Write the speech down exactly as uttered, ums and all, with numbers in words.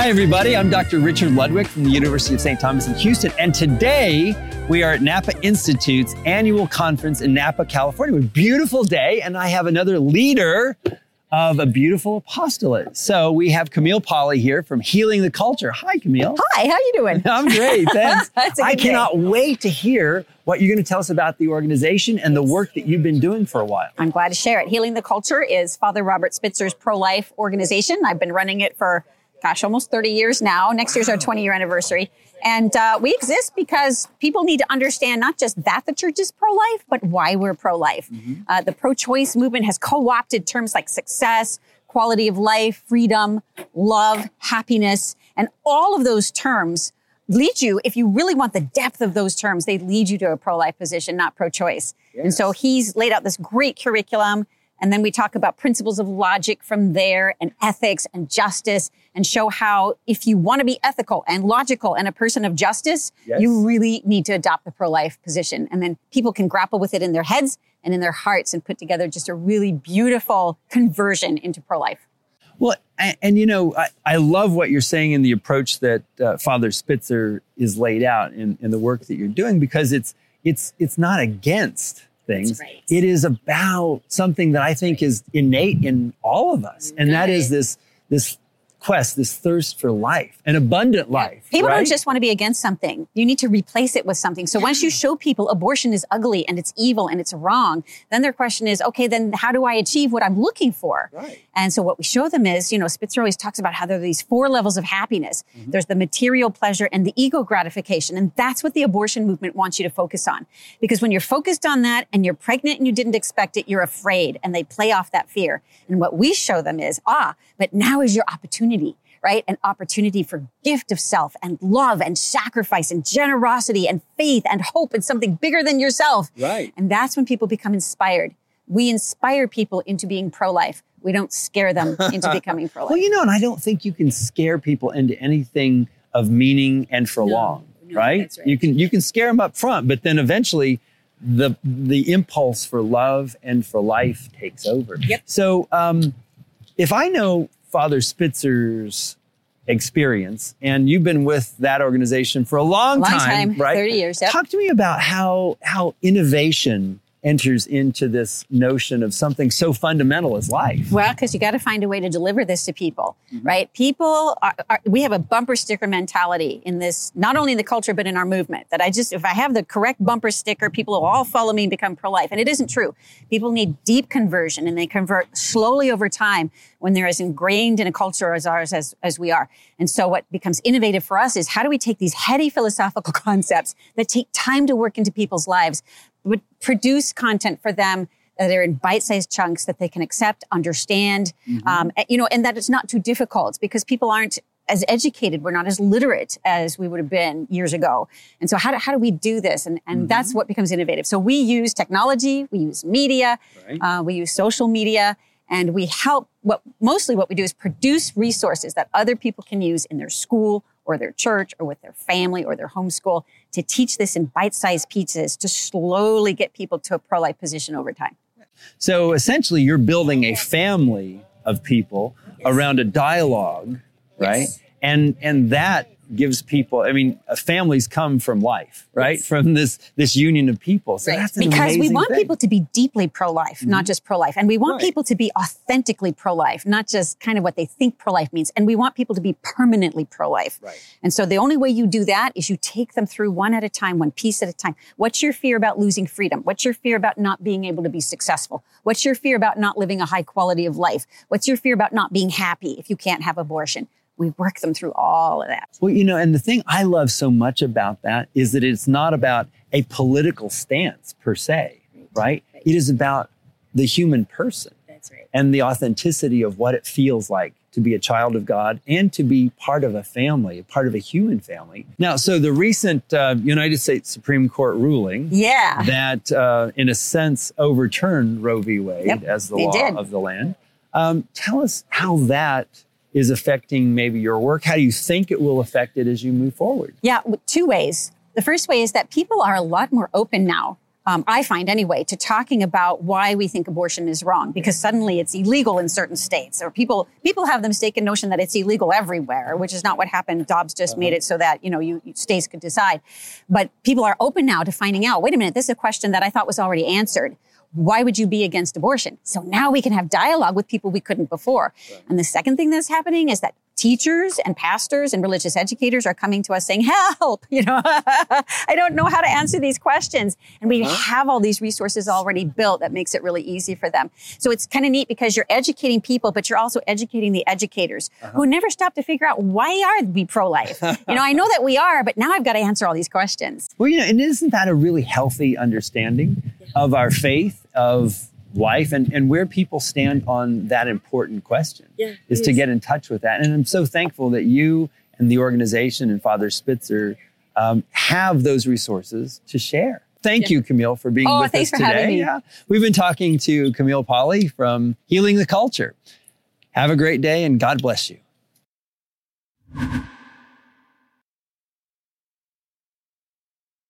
Hi, everybody. I'm Doctor Richard Ludwig from the University of Saint Thomas in Houston. And today we are at Napa Institute's annual conference in Napa, California. A beautiful day. And I have another leader of a beautiful apostolate. So we have Camille Pauley here from Healing the Culture. Hi, Camille. Hi, how you doing? I'm great, thanks. I cannot day. wait to hear what you're going to tell us about the organization and the work that you've been doing for a while. I'm glad to share it. Healing the Culture is Father Robert Spitzer's pro-life organization. I've been running it for, gosh, almost thirty years now. Next year's our twenty-year anniversary. And uh, we exist because people need to understand not just that the church is pro-life, but why we're pro-life. Mm-hmm. Uh, the pro-choice movement has co-opted terms like success, quality of life, freedom, love, happiness. And all of those terms lead you, if you really want the depth of those terms, they lead you to a pro-life position, not pro-choice. Yes. And so he's laid out this great curriculum. And then we talk about principles of logic from there and ethics and justice and show how if you want to be ethical and logical and a person of justice, yes, you really need to adopt the pro-life position. And then people can grapple with it in their heads and in their hearts and put together just a really beautiful conversion into pro-life. Well, and, and you know, I, I love what you're saying in the approach that uh, Father Spitzer is laid out in, in the work that you're doing, because it's it's it's not against things. Right. It is about something that I think is innate in all of us. And that is this, this quest, this thirst for life, an abundant life. People right? don't just want to be against something. You need to replace it with something. So once you show people abortion is ugly and it's evil and it's wrong, then their question is, okay, then how do I achieve what I'm looking for? Right. And so what we show them is, you know, Spitzer always talks about how there are these four levels of happiness. Mm-hmm. There's the material pleasure and the ego gratification. And that's what the abortion movement wants you to focus on. Because when you're focused on that and you're pregnant and you didn't expect it, you're afraid, and they play off that fear. And what we show them is, ah, but now is your opportunity, right? An opportunity for gift of self and love and sacrifice and generosity and faith and hope and something bigger than yourself. Right. And that's when people become inspired. We inspire people into being pro-life. We don't scare them into becoming pro-life. Well, you know, and I don't think you can scare people into anything of meaning and for no, long, no, right? That's right? You can you can scare them up front, but then eventually the the impulse for love and for life takes over. Yep. So um, if I know Father Spitzer's experience, and you've been with that organization for a long, a long time, time, right? thirty years. Yep. Talk to me about how how innovation enters into this notion of something so fundamental as life. Well, because you got to find a way to deliver this to people, mm-hmm, right? People, are, are, we have a bumper sticker mentality in this, not only in the culture, but in our movement, that I just, if I have the correct bumper sticker, people will all follow me and become pro-life. And it isn't true. People need deep conversion, and they convert slowly over time when they're as ingrained in a culture as ours as, as we are. And so what becomes innovative for us is how do we take these heady philosophical concepts that take time to work into people's lives, would produce content for them that are in bite-sized chunks that they can accept, understand, mm-hmm, um, you know, and that it's not too difficult because people aren't as educated. We're not as literate as we would have been years ago. And so how do, how do we do this? And, and mm-hmm, that's what becomes innovative. So we use technology, we use media, right, uh, we use social media, and we help, what mostly what we do is produce resources that other people can use in their school or their church or with their family or their homeschool to teach this in bite-sized pieces to slowly get people to a pro-life position over time. So essentially you're building a family of people, yes, around a dialogue, right? Yes. And and that gives people, I mean, families come from life, right? Yes. From this this union of people. So right, that's an because amazing we want thing. people to be deeply pro-life, mm-hmm, not just pro-life. And we want right, people to be authentically pro-life, not just kind of what they think pro-life means. And we want people to be permanently pro-life. Right. And so the only way you do that is you take them through one at a time, one piece at a time. What's your fear about losing freedom? What's your fear about not being able to be successful? What's your fear about not living a high quality of life? What's your fear about not being happy if you can't have abortion? We work them through all of that. Well, you know, and the thing I love so much about that is that it's not about a political stance per se, right? right? It is about the human person. That's right. And the authenticity of what it feels like to be a child of God and to be part of a family, part of a human family. Now, so the recent uh, United States Supreme Court ruling, yeah, that uh, in a sense overturned Roe v. Wade, yep, as the law did. of the land. Um, tell us how that is affecting maybe your work. How do you think it will affect it as you move forward? Yeah, two ways. The first way is that people are a lot more open now um, I find anyway, to talking about why we think abortion is wrong, because suddenly it's illegal in certain states, or people people have the mistaken notion that it's illegal everywhere, which is not what happened. Dobbs just uh-huh. made it so that, you know, you states could decide. But people are open now to finding out, wait a minute, this is a question that I thought was already answered. Why would you be against abortion? So now we can have dialogue with people we couldn't before. Right. And the second thing that's happening is that teachers and pastors and religious educators are coming to us saying, help, you know, I don't know how to answer these questions. And we uh-huh. have all these resources already built that makes it really easy for them. So it's kind of neat because you're educating people, but you're also educating the educators uh-huh. who never stop to figure out, why are we pro-life? You know, I know that we are, but now I've got to answer all these questions. Well, you know, and isn't that a really healthy understanding of our faith, of life, and, and where people stand on that important question yeah, is to get in touch with that. And I'm so thankful that you and the organization and Father Spitzer um, have those resources to share. Thank yeah. you, Camille, for being oh, with us today. Thanks for having me. Yeah. We've been talking to Camille Pauley from Healing the Culture. Have a great day and God bless you.